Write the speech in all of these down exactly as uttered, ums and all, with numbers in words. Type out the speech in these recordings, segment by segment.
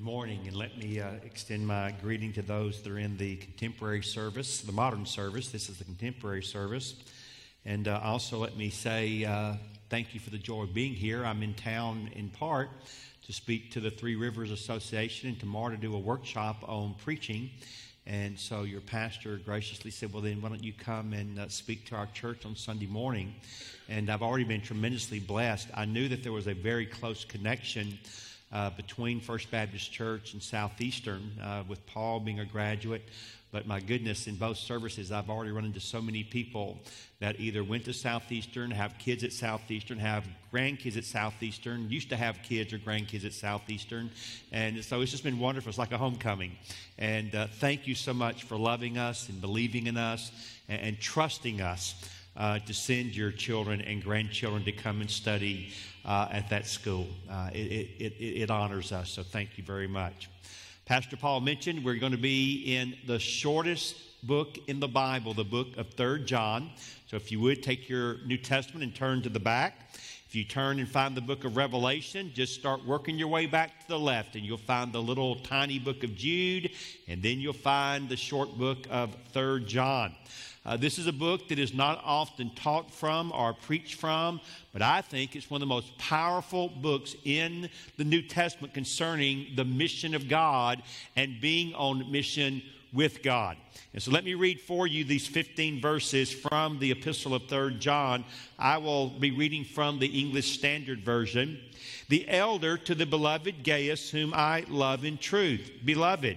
Good morning, and let me uh, extend my greeting to those that are in the contemporary service, the modern service. This is the contemporary service. And uh, also let me say uh, thank you for the joy of being here. I'm in town in part to speak to the Three Rivers Association and tomorrow to do a workshop on preaching. And so your pastor graciously said, well, then why don't you come and uh, speak to our church on Sunday morning? And I've already been tremendously blessed. I knew that there was a very close connection Uh, between First Baptist Church and Southeastern, uh, with Paul being a graduate. But my goodness, in both services, I've already run into so many people that either went to Southeastern, have kids at Southeastern, have grandkids at Southeastern, used to have kids or grandkids at Southeastern. And so it's just been wonderful. It's like a homecoming. And uh, thank you so much for loving us and believing in us and, and trusting us uh, to send your children and grandchildren to come and study Uh, at that school. Uh, it, it, it honors us, so thank you very much. Pastor Paul mentioned we're going to be in the shortest book in the Bible, the book of Third John. So if you would, take your New Testament and turn to the back. If you turn and find the book of Revelation, just start working your way back to the left, and you'll find the little tiny book of Jude, and then you'll find the short book of Third John. Uh, this is a book that is not often taught from or preached from, but I think it's one of the most powerful books in the New Testament concerning the mission of God and being on mission with God. And so let me read for you these fifteen verses from the epistle of Third John. I will be reading from the English Standard Version. The elder to the beloved Gaius, whom I love in truth. Beloved,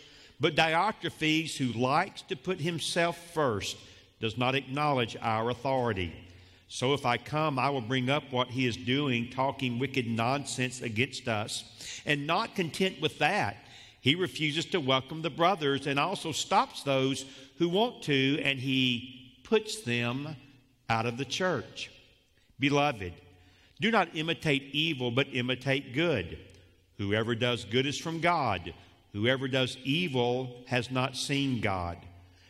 but Diotrephes, who likes to put himself first, does not acknowledge our authority. So if I come, I will bring up what he is doing, talking wicked nonsense against us. And not content with that, he refuses to welcome the brothers and also stops those who want to, and he puts them out of the church. Beloved, do not imitate evil, but imitate good. Whoever does good is from God. Whoever does evil has not seen God.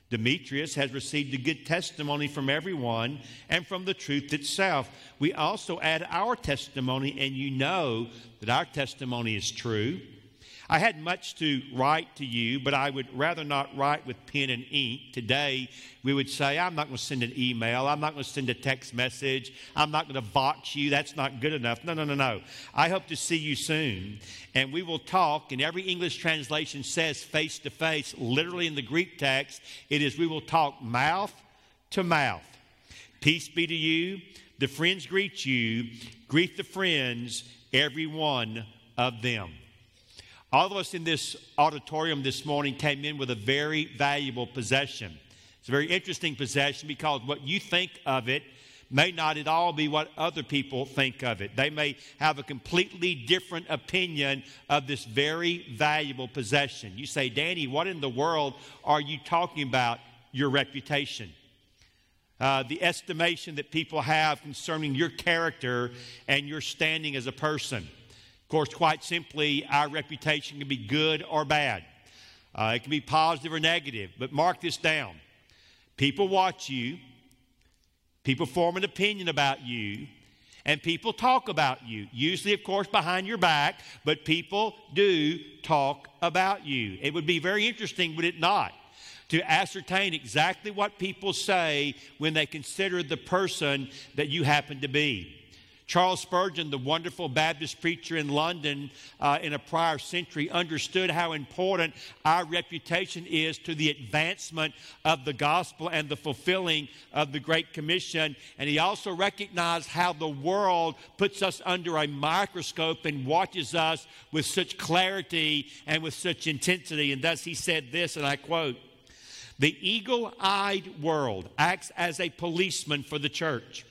Demetrius has received a good testimony from everyone and from the truth itself. We also add our testimony, and you know that our testimony is true. I had much to write to you, but I would rather not write with pen and ink. Today, we would say, I'm not going to send an email. I'm not going to send a text message. I'm not going to vox you. That's not good enough. No, no, no, no. I hope to see you soon. And we will talk, and every English translation says face to face. Literally in the Greek text, it is we will talk mouth to mouth. Peace be to you. The friends greet you. Greet the friends, every one of them. All of us in this auditorium this morning came in with a very valuable possession. It's a very interesting possession because what you think of it may not at all be what other people think of it. They may have a completely different opinion of this very valuable possession. You say, Danny, what in the world are you talking about? Your reputation. Uh, the estimation that people have concerning your character and your standing as a person. Of course, quite simply, our reputation can be good or bad. Uh, it can be positive or negative, but mark this down. People watch you, people form an opinion about you, and people talk about you. Usually, of course, behind your back, but people do talk about you. It would be very interesting, would it not, to ascertain exactly what people say when they consider the person that you happen to be. Charles Spurgeon, the wonderful Baptist preacher in London uh, in a prior century, understood how important our reputation is to the advancement of the gospel and the fulfilling of the Great Commission. And he also recognized how the world puts us under a microscope and watches us with such clarity and with such intensity. And thus he said this, and I quote, "The eagle-eyed world acts as a policeman for the church.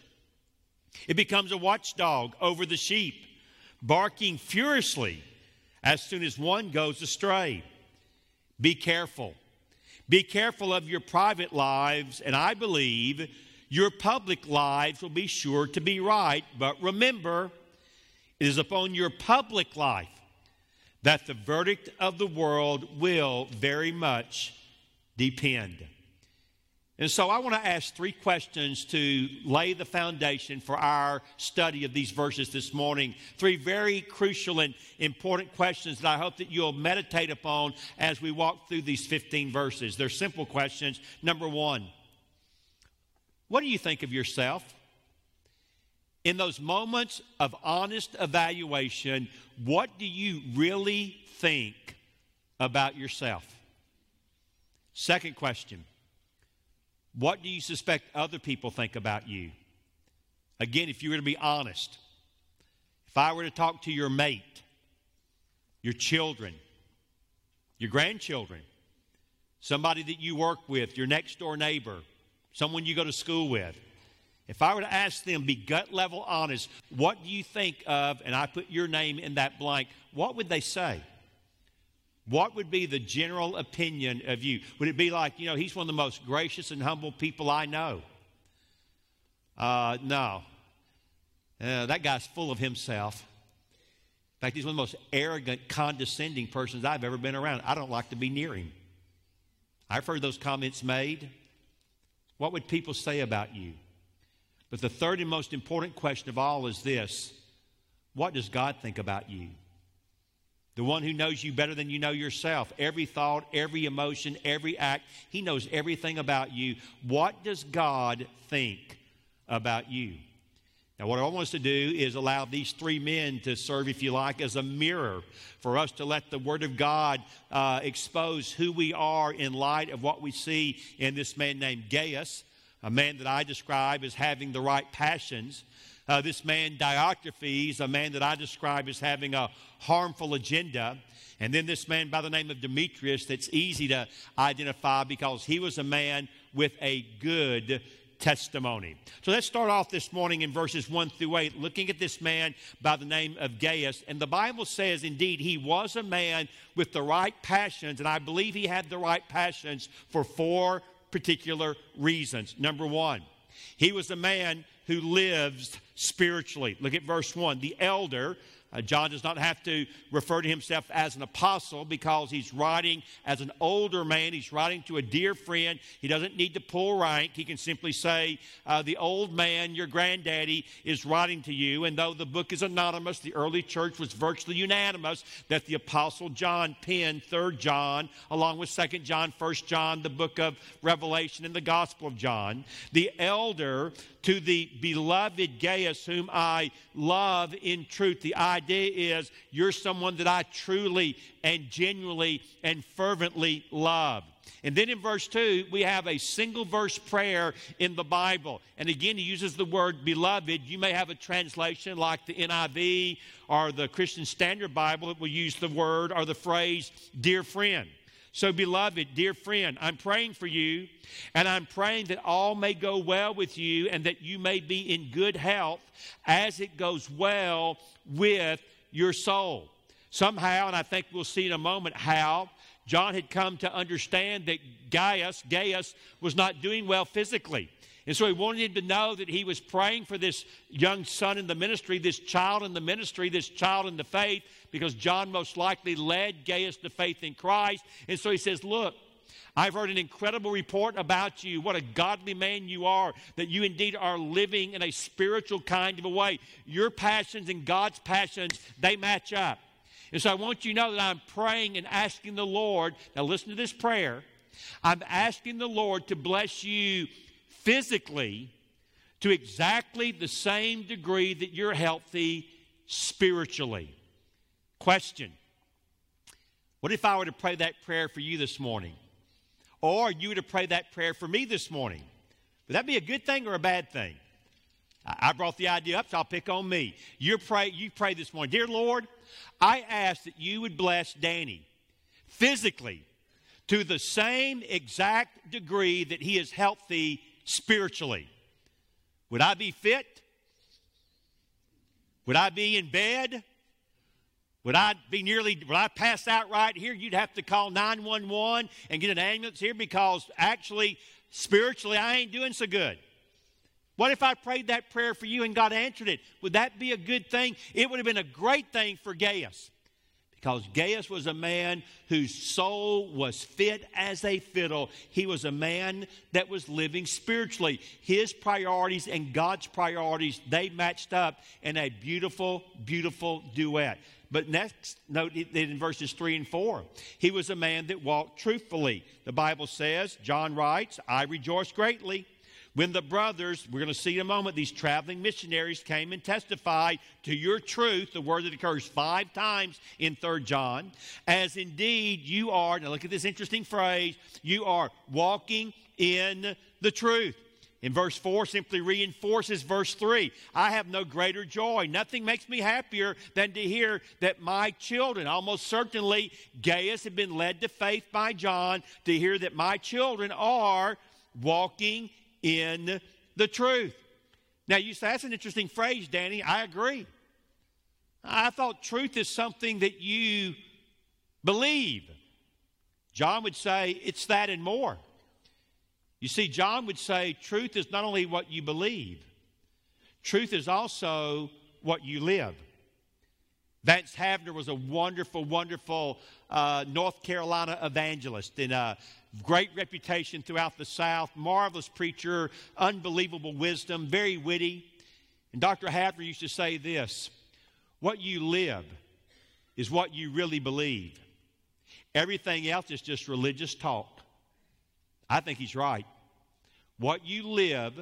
It becomes a watchdog over the sheep, barking furiously as soon as one goes astray. Be careful. Be careful of your private lives, and I believe your public lives will be sure to be right. But remember, it is upon your public life that the verdict of the world will very much depend." And so I want to ask three questions to lay the foundation for our study of these verses this morning. Three very crucial and important questions that I hope that you'll meditate upon as we walk through these fifteen verses. They're simple questions. Number one, what do you think of yourself? In those moments of honest evaluation, what do you really think about yourself? Second question, what do you suspect other people think about you? Again, if you were to be honest, if I were to talk to your mate, your children, your grandchildren, somebody that you work with, your next door neighbor, someone you go to school with, if I were to ask them, be gut level honest, what do you think of, and I put your name in that blank, what would they say? What would be the general opinion of you? Would it be like, you know, he's one of the most gracious and humble people I know? Uh, no. Uh, that guy's full of himself. In fact, he's one of the most arrogant, condescending persons I've ever been around. I don't like to be near him. I've heard those comments made. What would people say about you? But the third and most important question of all is this. What does God think about you? The one who knows you better than you know yourself. Every thought, every emotion, every act. He knows everything about you. What does God think about you? Now, what I want us to do is allow these three men to serve, if you like, as a mirror for us to let the Word of God uh, expose who we are in light of what we see in this man named Gaius, a man that I describe as having the right passions. Uh, this man, Diotrephes, a man that I describe as having a harmful agenda. And then this man by the name of Demetrius that's easy to identify because he was a man with a good testimony. So let's start off this morning in verses one through eight, looking at this man by the name of Gaius. And the Bible says, indeed, he was a man with the right passions, and I believe he had the right passions for four particular reasons. Number one, he was a man who lives spiritually. Look at verse one. The elder, uh, John does not have to refer to himself as an apostle because he's writing as an older man. He's writing to a dear friend. He doesn't need to pull rank. He can simply say, uh, the old man, your granddaddy, is writing to you. And though the book is anonymous, the early church was virtually unanimous that the apostle John penned Third John along with Second John, First John, the book of Revelation, and the Gospel of John. The elder to the beloved Gaius, whom I love in truth. The idea is you're someone that I truly and genuinely and fervently love. And then in verse two, we have a single verse prayer in the Bible. And again, he uses the word beloved. You may have a translation like the N I V or the Christian Standard Bible that will use the word or the phrase dear friend. So, beloved, dear friend, I'm praying for you, and I'm praying that all may go well with you and that you may be in good health as it goes well with your soul. Somehow, and I think we'll see in a moment how, John had come to understand that Gaius, Gaius was not doing well physically. And so he wanted him to know that he was praying for this young son in the ministry, this child in the ministry, this child in the faith, because John most likely led Gaius to faith in Christ. And so he says, look, I've heard an incredible report about you, what a godly man you are, that you indeed are living in a spiritual kind of a way. Your passions and God's passions, they match up. And so I want you to know that I'm praying and asking the Lord, now listen to this prayer, I'm asking the Lord to bless you physically to exactly the same degree that you're healthy spiritually. Question: what if I were to pray that prayer for you this morning? Or you were to pray that prayer for me this morning? Would that be a good thing or a bad thing? I brought the idea up, so I'll pick on me. You pray, you pray this morning. Dear Lord, I ask that you would bless Danny physically to the same exact degree that he is healthy spiritually. Would I be fit? Would I be in bed? Would I be nearly, would I pass out right here? You'd have to call nine one one and get an ambulance here because actually, spiritually, I ain't doing so good. What if I prayed that prayer for you and God answered it? Would that be a good thing? It would have been a great thing for Gaius, because Gaius was a man whose soul was fit as a fiddle. He was a man that was living spiritually. His priorities and God's priorities, they matched up in a beautiful, beautiful duet. But next, note that in verses three and four, he was a man that walked truthfully. The Bible says, John writes, I rejoice greatly when the brothers, we're going to see in a moment, these traveling missionaries came and testified to your truth, the word that occurs five times in Third John, as indeed you are, now look at this interesting phrase, you are walking in the truth. In verse four simply reinforces verse three. I have no greater joy. Nothing makes me happier than to hear that my children, almost certainly Gaius had been led to faith by John, to hear that my children are walking in the truth. Now you say, that's an interesting phrase, Danny. I agree. I thought truth is something that you believe. John would say it's that and more. You see, John would say truth is not only what you believe, truth is also what you live. Vance Havner was a wonderful, wonderful uh, North Carolina evangelist and a great reputation throughout the South, marvelous preacher, unbelievable wisdom, very witty. And Doctor Havner used to say this, what you live is what you really believe. Everything else is just religious talk. I think he's right. What you live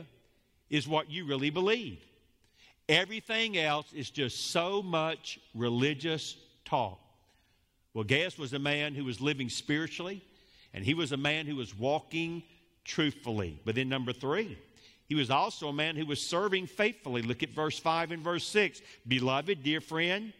is what you really believe. Everything else is just so much religious talk. Well, Gaius was a man who was living spiritually, and he was a man who was walking truthfully. But then number three, he was also a man who was serving faithfully. Look at verse five and verse six. Beloved, dear friend,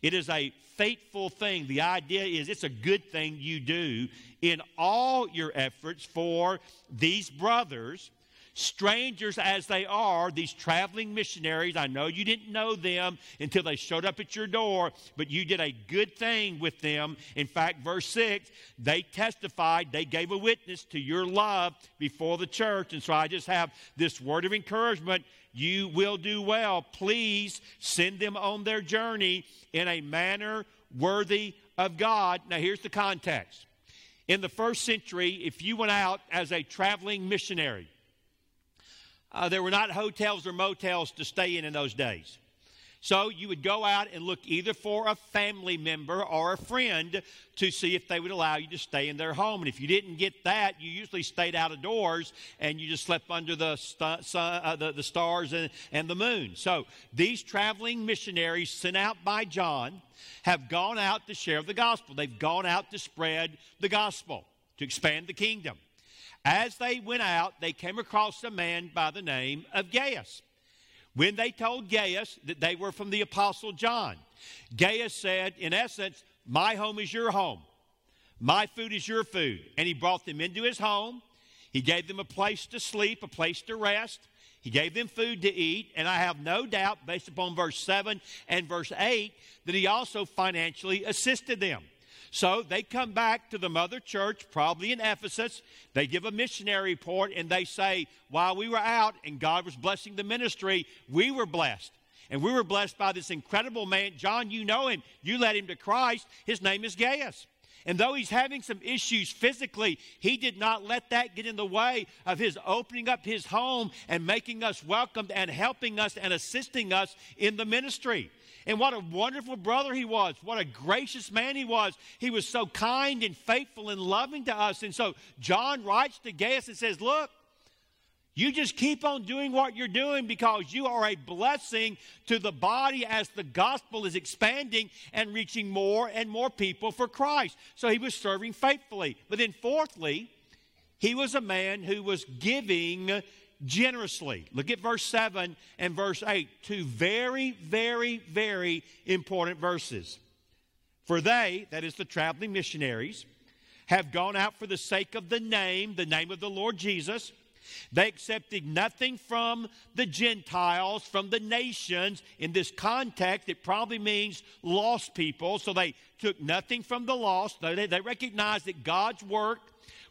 it is a faithful thing. The idea is it's a good thing you do in all your efforts for these brothers, strangers as they are, these traveling missionaries. I know you didn't know them until they showed up at your door, but you did a good thing with them. In fact, verse six, they testified, they gave a witness to your love before the church. And so I just have this word of encouragement. You will do well. Please send them on their journey in a manner worthy of God. Now here's the context. In the first century, if you went out as a traveling missionary, Uh, there were not hotels or motels to stay in in those days. So you would go out and look either for a family member or a friend to see if they would allow you to stay in their home. And if you didn't get that, you usually stayed out of doors and you just slept under the, st- sun, uh, the, the stars and, and the moon. So these traveling missionaries sent out by John have gone out to share the gospel. They've gone out to spread the gospel, to expand the kingdom. As they went out, they came across a man by the name of Gaius. When they told Gaius that they were from the Apostle John, Gaius said, in essence, my home is your home. My food is your food. And he brought them into his home. He gave them a place to sleep, a place to rest. He gave them food to eat. And I have no doubt, based upon verse seven and verse eight, that he also financially assisted them. So they come back to the mother church, probably in Ephesus. They give a missionary report, and they say, while we were out and God was blessing the ministry, we were blessed. And we were blessed by this incredible man. John, you know him. You led him to Christ. His name is Gaius. And though he's having some issues physically, he did not let that get in the way of his opening up his home and making us welcomed and helping us and assisting us in the ministry. And what a wonderful brother he was. What a gracious man he was. He was so kind and faithful and loving to us. And so John writes to Gaius and says, look, You just keep on doing what you're doing because you are a blessing to the body as the gospel is expanding and reaching more and more people for Christ. So he was serving faithfully. But then fourthly, he was a man who was giving generously. Look at verse seven and verse eight. Two very, very, very important verses. For they, that is the traveling missionaries, have gone out for the sake of the name, the name of the Lord Jesus. They accepted nothing from the Gentiles, from the nations. In this context, it probably means lost people. So they took nothing from the lost. They, they recognized that God's work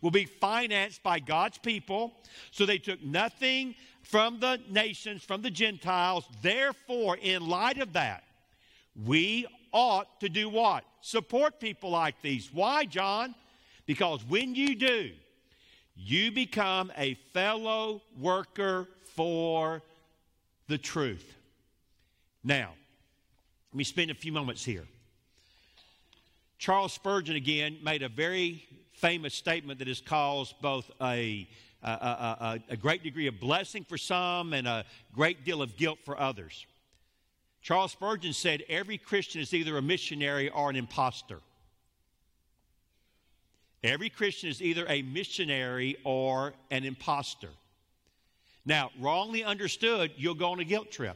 will be financed by God's people. So they took nothing from the nations, from the Gentiles. Therefore, in light of that, we ought to do what? Support people like these. Why, John? Because when you do, you become a fellow worker for the truth. Now, let me spend a few moments here. Charles Spurgeon, again, made a very famous statement that has caused both a, a, a, a great degree of blessing for some and a great deal of guilt for others. Charles Spurgeon said, every Christian is either a missionary or an imposter. Every Christian is either a missionary or an imposter. Now, wrongly understood, you'll go on a guilt trip.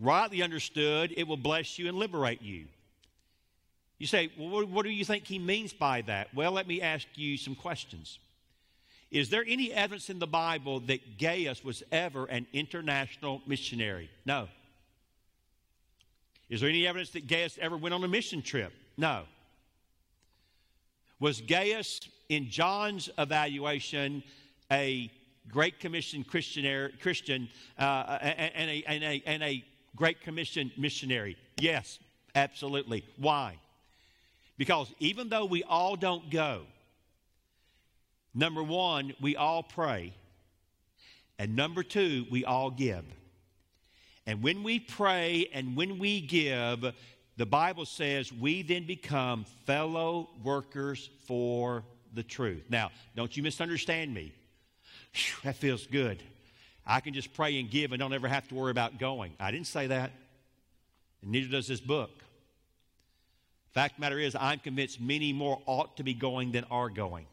Rightly understood, it will bless you and liberate you. You say, well, what do you think he means by that? Well, let me ask you some questions. Is there any evidence in the Bible that Gaius was ever an international missionary? No. Is there any evidence that Gaius ever went on a mission trip? No. Was Gaius, in John's evaluation, a Great Commission Christian uh, and, a, and, a, and a Great Commission missionary? Yes, absolutely. Why? Because even though we all don't go, number one, we all pray. And number two, we all give. And when we pray and when we give, the Bible says we then become fellow workers for the truth. Now, don't you misunderstand me. Whew, that feels good. I can just pray and give and don't ever have to worry about going. I didn't say that. And neither does this book. Fact of the matter is, I'm convinced many more ought to be going than are going.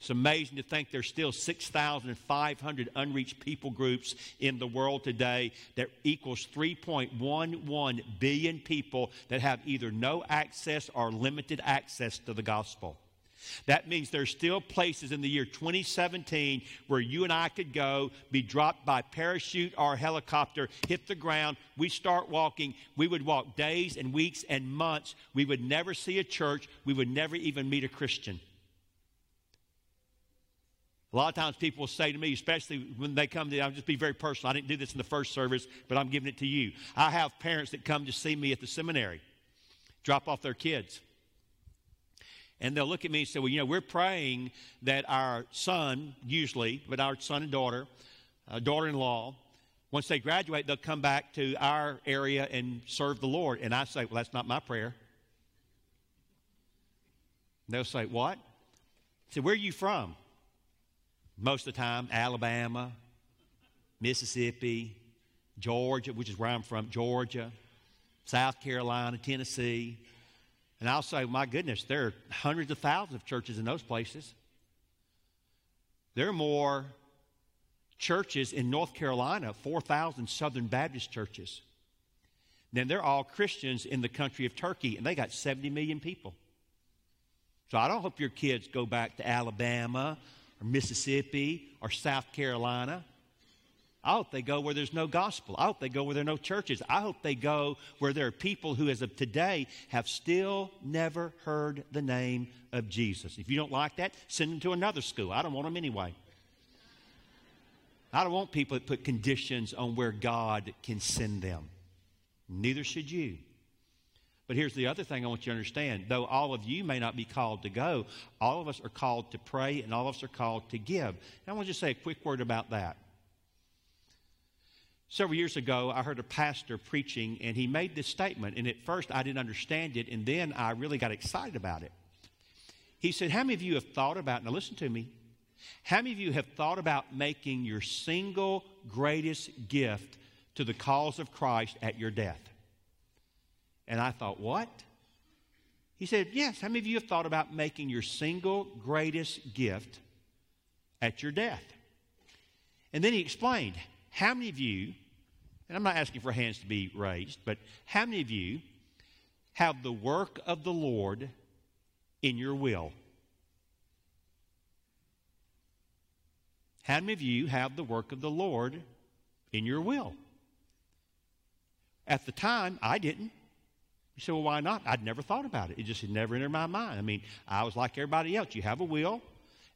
It's amazing to think there's still six thousand five hundred unreached people groups in the world today. That equals three point one one billion people that have either no access or limited access to the gospel. That means there's still places in the year twenty seventeen where you and I could go, be dropped by parachute or helicopter, hit the ground, we start walking. We would walk days and weeks and months. We would never see a church. We would never even meet a Christian. A lot of times people will say to me, especially when they come to, I'll just be very personal. I didn't do this in the first service, but I'm giving it to you. I have parents that come to see me at the seminary, drop off their kids. And they'll look at me and say, well, you know, we're praying that our son, usually, but our son and daughter, uh, daughter-in-law, once they graduate, they'll come back to our area and serve the Lord. And I say, well, that's not my prayer. And they'll say, what? I say, where are you from? Most of the time, Alabama, Mississippi, Georgia, which is where I'm from, Georgia, South Carolina, Tennessee. And I'll say, my goodness, there are hundreds of thousands of churches in those places. There are more churches in North Carolina, four thousand Southern Baptist churches. Then they're all Christians in the country of Turkey, and they got seventy million people. So I don't hope your kids go back to Alabama, or Mississippi, or South Carolina. I hope they go where there's no gospel. I hope they go where there are no churches. I hope they go where there are people who, as of today, have still never heard the name of Jesus. If you don't like that, send them to another school. I don't want them anyway. I don't want people that put conditions on where God can send them. Neither should you. But here's the other thing I want you to understand. Though all of you may not be called to go, all of us are called to pray and all of us are called to give. And I want to just say a quick word about that. Several years ago, I heard a pastor preaching, and he made this statement. And at first, I didn't understand it, and then I really got excited about it. He said, how many of you have thought about, now listen to me, How many of you have thought about making your single greatest gift to the cause of Christ at your death? And I thought, what? He said, yes. How many of you have thought about making your single greatest gift at your death? And then he explained, how many of you, and I'm not asking for hands to be raised, but how many of you have the work of the Lord in your will? How many of you have the work of the Lord in your will? At the time, I didn't. You say, well, why not? I'd never thought about it. It just had never entered my mind. I mean, I was like everybody else. You have a will,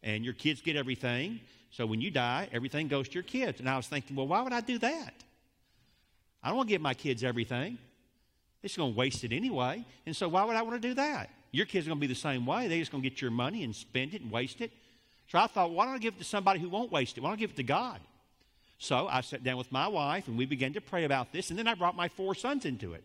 and your kids get everything. So when you die, everything goes to your kids. And I was thinking, well, why would I do that? I don't want to give my kids everything. They're just going to waste it anyway. And so why would I want to do that? Your kids are going to be the same way. They're just going to get your money and spend it and waste it. So I thought, why don't I give it to somebody who won't waste it? Why don't I give it to God? So I sat down with my wife, and we began to pray about this, and then I brought my four sons into it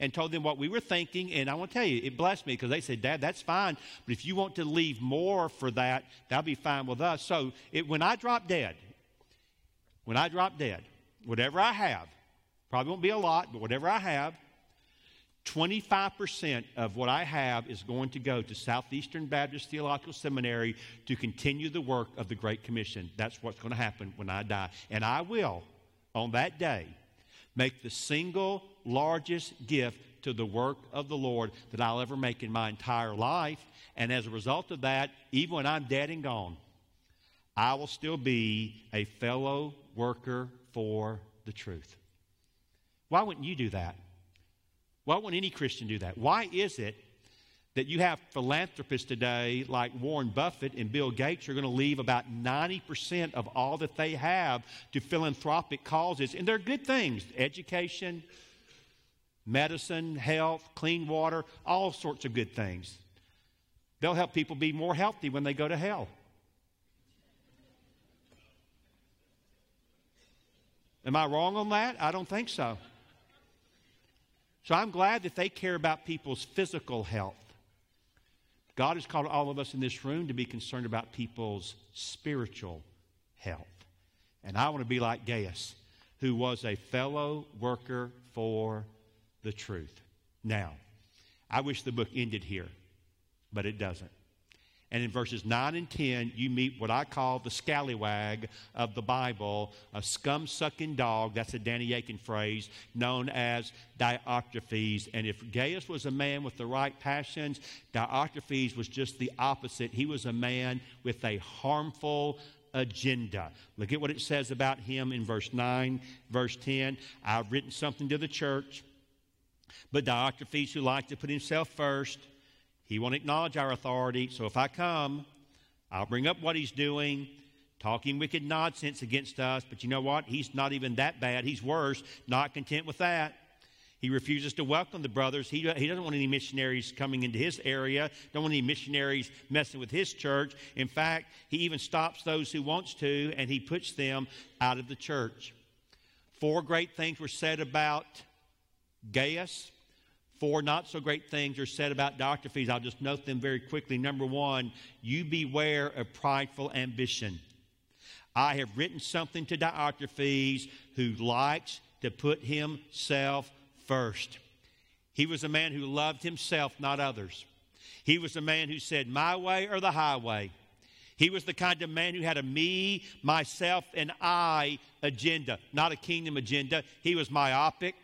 and told them what we were thinking, and I want to tell you, it blessed me because they said, Dad, that's fine, but if you want to leave more for that, that'll be fine with us. So it, when I drop dead, when I drop dead, whatever I have, probably won't be a lot, but whatever I have, twenty-five percent of what I have is going to go to Southeastern Baptist Theological Seminary to continue the work of the Great Commission. That's what's going to happen when I die. And I will, on that day, make the single largest gift to the work of the Lord that I'll ever make in my entire life. And as a result of that, even when I'm dead and gone, I will still be a fellow worker for the truth. Why wouldn't you do that? Why wouldn't any Christian do that? Why is it that you have philanthropists today like Warren Buffett and Bill Gates who are going to leave about ninety percent of all that they have to philanthropic causes? And they're good things, education, medicine, health, clean water, all sorts of good things. They'll help people be more healthy when they go to hell. Am I wrong on that? I don't think so. So I'm glad that they care about people's physical health. God has called all of us in this room to be concerned about people's spiritual health. And I want to be like Gaius, who was a fellow worker for the truth. Now, I wish the book ended here, but it doesn't. And in verses nine and ten, you meet what I call the scallywag of the Bible, a scum-sucking dog, that's a Danny Yakin phrase, known as Diotrephes. And if Gaius was a man with the right passions, Diotrephes was just the opposite. He was a man with a harmful agenda. Look at what it says about him in verse nine, verse ten. I've written something to the church, but Diotrephes, who liked to put himself first, he won't acknowledge our authority, so if I come, I'll bring up what he's doing, talking wicked nonsense against us, but you know what? He's not even that bad. He's worse, not content with that. He refuses to welcome the brothers. He, he doesn't want any missionaries coming into his area, don't want any missionaries messing with his church. In fact, he even stops those who wants to, and he puts them out of the church. Four great things were said about Gaius. Four not-so-great things are said about Diotrephes. I'll just note them very quickly. Number one, you beware of prideful ambition. I have written something to Diotrephes who likes to put himself first. He was a man who loved himself, not others. He was a man who said, my way or the highway. He was the kind of man who had a me, myself, and I agenda, not a kingdom agenda. He was myopic.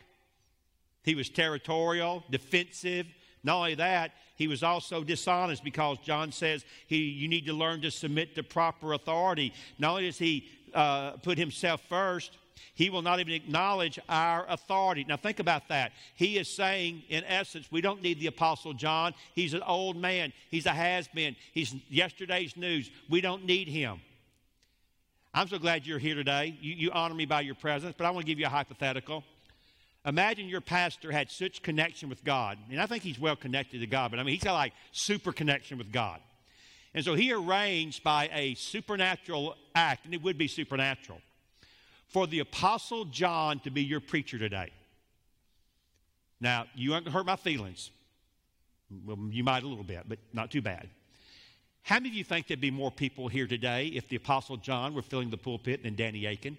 He was territorial, defensive. Not only that, he was also dishonest because John says he, you need to learn to submit to proper authority. Not only does he uh, put himself first, he will not even acknowledge our authority. Now think about that. He is saying, in essence, we don't need the Apostle John. He's an old man. He's a has-been. He's yesterday's news. We don't need him. I'm so glad you're here today. You, you honor me by your presence, but I want to give you a hypothetical. Imagine your pastor had such connection with God, and I think he's well connected to God, but I mean, he's got like super connection with God. And so he arranged by a supernatural act, and it would be supernatural, for the Apostle John to be your preacher today. Now, you aren't going to hurt my feelings. Well, you might a little bit, but not too bad. How many of you think there'd be more people here today if the Apostle John were filling the pulpit than Danny Aiken?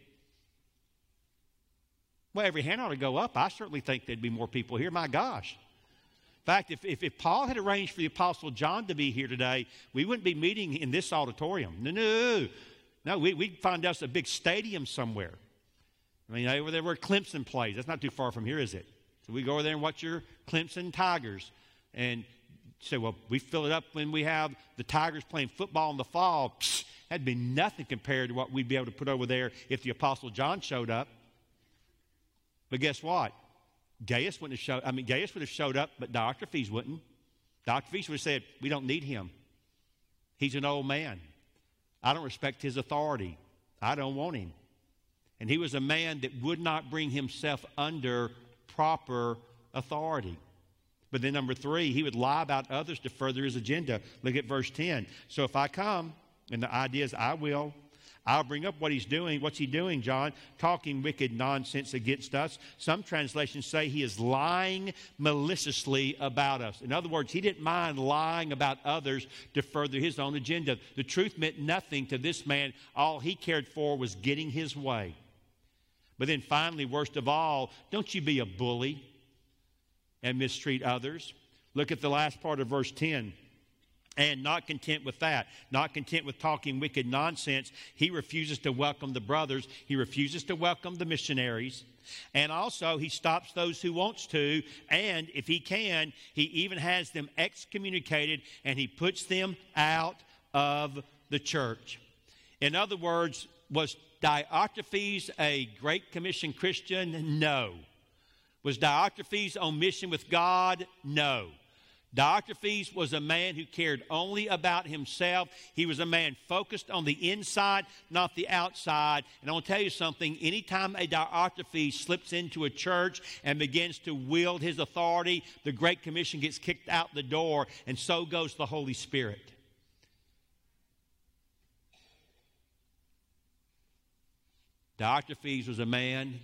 Well, every hand ought to go up. I certainly think there'd be more people here. My gosh. In fact, if, if, if Paul had arranged for the Apostle John to be here today, we wouldn't be meeting in this auditorium. No, no. No, we, we'd find us a big stadium somewhere. I mean, over there where Clemson plays. That's not too far from here, is it? So we go over there and watch your Clemson Tigers. And say, well, we fill it up when we have the Tigers playing football in the fall. Psh, that'd be nothing compared to what we'd be able to put over there if the Apostle John showed up. But guess what? Gaius wouldn't have showed I mean Gaius would have showed up, but Diotrephes wouldn't. Diotrephes would have said, we don't need him. He's an old man. I don't respect his authority. I don't want him. And he was a man that would not bring himself under proper authority. But then number three, he would lie about others to further his agenda. Look at verse ten. So if I come, and the idea is I will, I'll bring up what he's doing. What's he doing, John? Talking wicked nonsense against us. Some translations say he is lying maliciously about us. In other words, he didn't mind lying about others to further his own agenda. The truth meant nothing to this man. All he cared for was getting his way. But then finally, worst of all, don't you be a bully and mistreat others. Look at the last part of verse ten. And not content with that, not content with talking wicked nonsense, he refuses to welcome the brothers. He refuses to welcome the missionaries. And also, he stops those who wants to, and if he can, he even has them excommunicated, and he puts them out of the church. In other words, was Diotrephes a Great Commission Christian? No. Was Diotrephes on mission with God? No. Diotrephes was a man who cared only about himself. He was a man focused on the inside, not the outside. And I'll tell you something, anytime a Diotrephes slips into a church and begins to wield his authority, the Great Commission gets kicked out the door, and so goes the Holy Spirit. Diotrephes was a man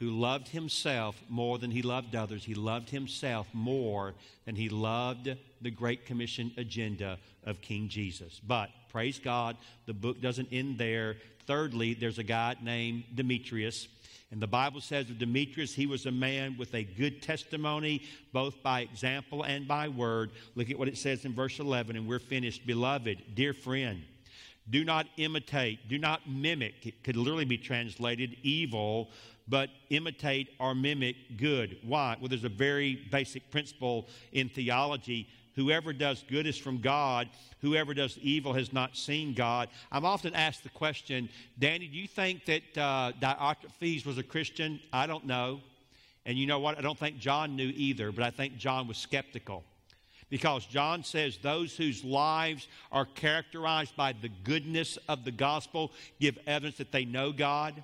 who loved himself more than he loved others. He loved himself more than he loved the Great Commission agenda of King Jesus. But, praise God, the book doesn't end there. Thirdly, there's a guy named Demetrius. And the Bible says of Demetrius, he was a man with a good testimony, both by example and by word. Look at what it says in verse eleven, and we're finished. Beloved, dear friend, do not imitate, do not mimic. It could literally be translated evil, but imitate or mimic good. Why? Well, there's a very basic principle in theology. Whoever does good is from God. Whoever does evil has not seen God. I'm often asked the question, Danny, do you think that uh, Diotrephes was a Christian? I don't know. And you know what? I don't think John knew either, but I think John was skeptical. Because John says those whose lives are characterized by the goodness of the gospel give evidence that they know God.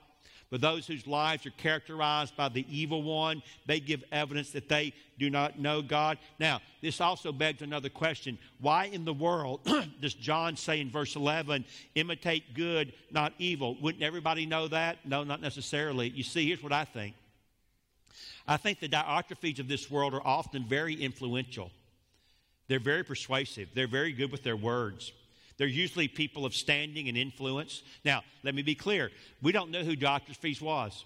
But those whose lives are characterized by the evil one, they give evidence that they do not know God. Now, this also begs another question. Why in the world does John say in verse eleven, imitate good, not evil? Wouldn't everybody know that? No, not necessarily. You see, here's what I think. I think the Diotrephes of this world are often very influential. They're very persuasive. They're very good with their words. They're usually people of standing and influence. Now, let me be clear. We don't know who Diotrephes was.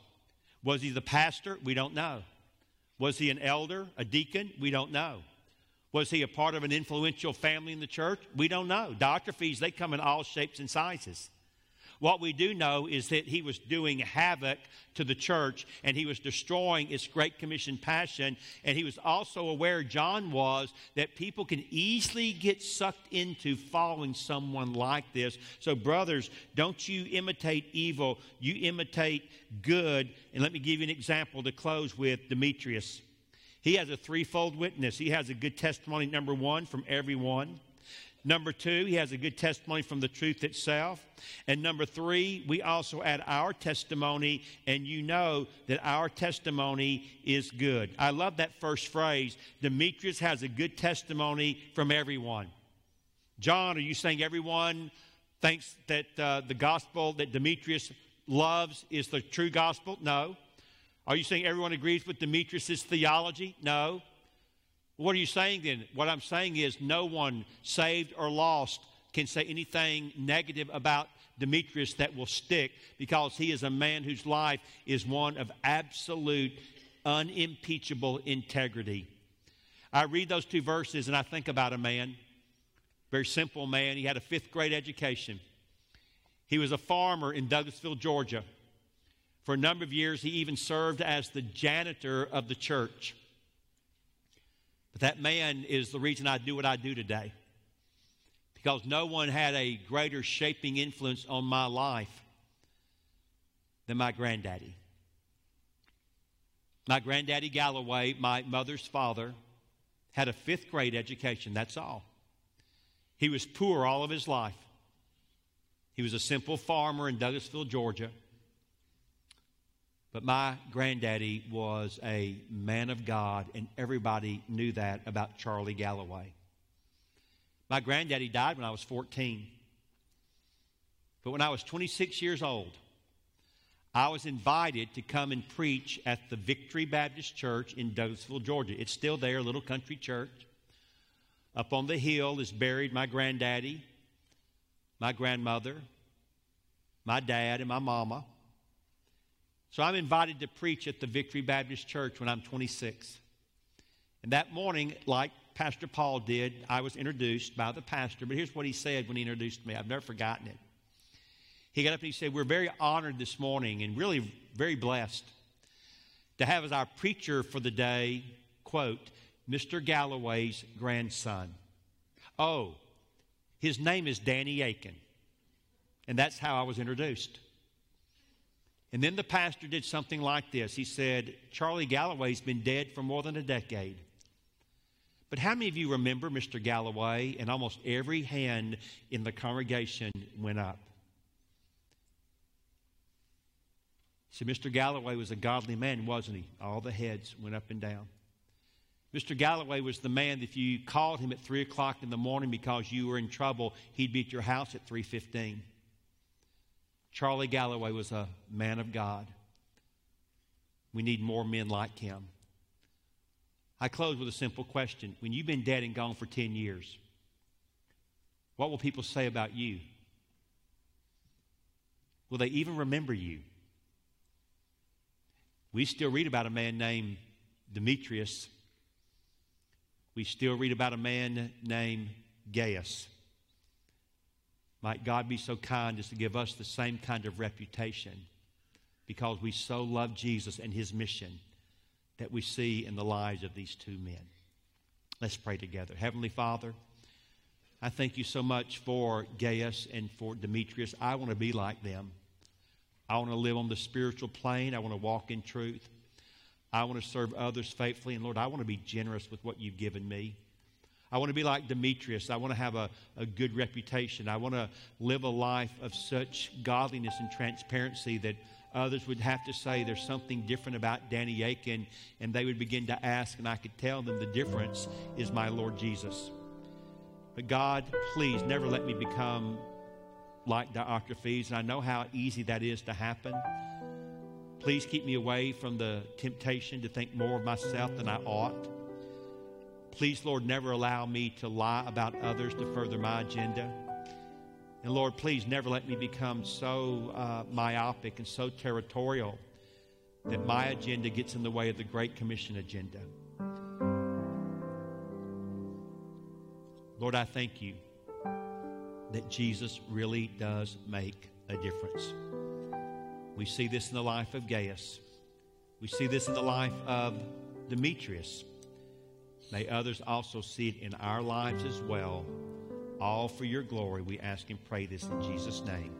Was he the pastor? We don't know. Was he an elder, a deacon? We don't know. Was he a part of an influential family in the church? We don't know. Diotrephes, they come in all shapes and sizes. What we do know is that he was doing havoc to the church, and he was destroying its Great Commission passion, and he was also aware, John was, that people can easily get sucked into following someone like this. So, brothers, don't you imitate evil. You imitate good. And let me give you an example to close with, Demetrius. He has a threefold witness. He has a good testimony, number one, from everyone. Number two, he has a good testimony from the truth itself. And number three, we also add our testimony, and you know that our testimony is good. I love that first phrase, Demetrius has a good testimony from everyone. John, are you saying everyone thinks that uh, the gospel that Demetrius loves is the true gospel? No. Are you saying everyone agrees with Demetrius' theology? No. What are you saying then? What I'm saying is no one saved or lost can say anything negative about Demetrius that will stick, because he is a man whose life is one of absolute, unimpeachable integrity. I read those two verses and I think about a man, very simple man. He had a fifth grade education. He was a farmer in Douglasville, Georgia. For a number of years, he even served as the janitor of the church. But that man is the reason I do what I do today, because no one had a greater shaping influence on my life than my granddaddy. My granddaddy Galloway, my mother's father, had a fifth grade education, that's all. He was poor all of his life. He was a simple farmer in Douglasville, Georgia. But my granddaddy was a man of God, and everybody knew that about Charlie Galloway. My granddaddy died when I was fourteen. But when I was twenty-six years old, I was invited to come and preach at the Victory Baptist Church in Douglasville, Georgia. It's still there, a little country church. Up on the hill is buried my granddaddy, my grandmother, my dad, and my mama. So I'm invited to preach at the Victory Baptist Church when I'm twenty-six. And that morning, like Pastor Paul did, I was introduced by the pastor. But here's what he said when he introduced me. I've never forgotten it. He got up and he said, "We're very honored this morning and really very blessed to have as our preacher for the day, quote, Mister Galloway's grandson. Oh, his name is Danny Aiken." And that's how I was introduced. And then the pastor did something like this. He said, "Charlie Galloway's been dead for more than a decade. But how many of you remember Mister Galloway?" And almost every hand in the congregation went up. He said, "Mister Galloway was a godly man, wasn't he?" All the heads went up and down. Mister Galloway was the man that if you called him at three o'clock in the morning because you were in trouble, he'd be at your house at three fifteen. Charlie Galloway was a man of God. We need more men like him. I close with a simple question. When you've been dead and gone for ten years, what will people say about you? Will they even remember you? We still read about a man named Demetrius. We still read about a man named Gaius. Might God be so kind as to give us the same kind of reputation, because we so love Jesus and his mission that we see in the lives of these two men. Let's pray together. Heavenly Father, I thank you so much for Gaius and for Demetrius. I want to be like them. I want to live on the spiritual plane. I want to walk in truth. I want to serve others faithfully. And Lord, I want to be generous with what you've given me. I want to be like Demetrius. I want to have a, a good reputation. I want to live a life of such godliness and transparency that others would have to say there's something different about Danny Aiken, and they would begin to ask, and I could tell them the difference is my Lord Jesus. But God, please never let me become like Diotrephes, and I know how easy that is to happen. Please keep me away from the temptation to think more of myself than I ought. Please, Lord, never allow me to lie about others to further my agenda. And, Lord, please never let me become so uh, myopic and so territorial that my agenda gets in the way of the Great Commission agenda. Lord, I thank you that Jesus really does make a difference. We see this in the life of Gaius. We see this in the life of Demetrius. May others also see it in our lives as well. All for your glory, we ask and pray this in Jesus' name.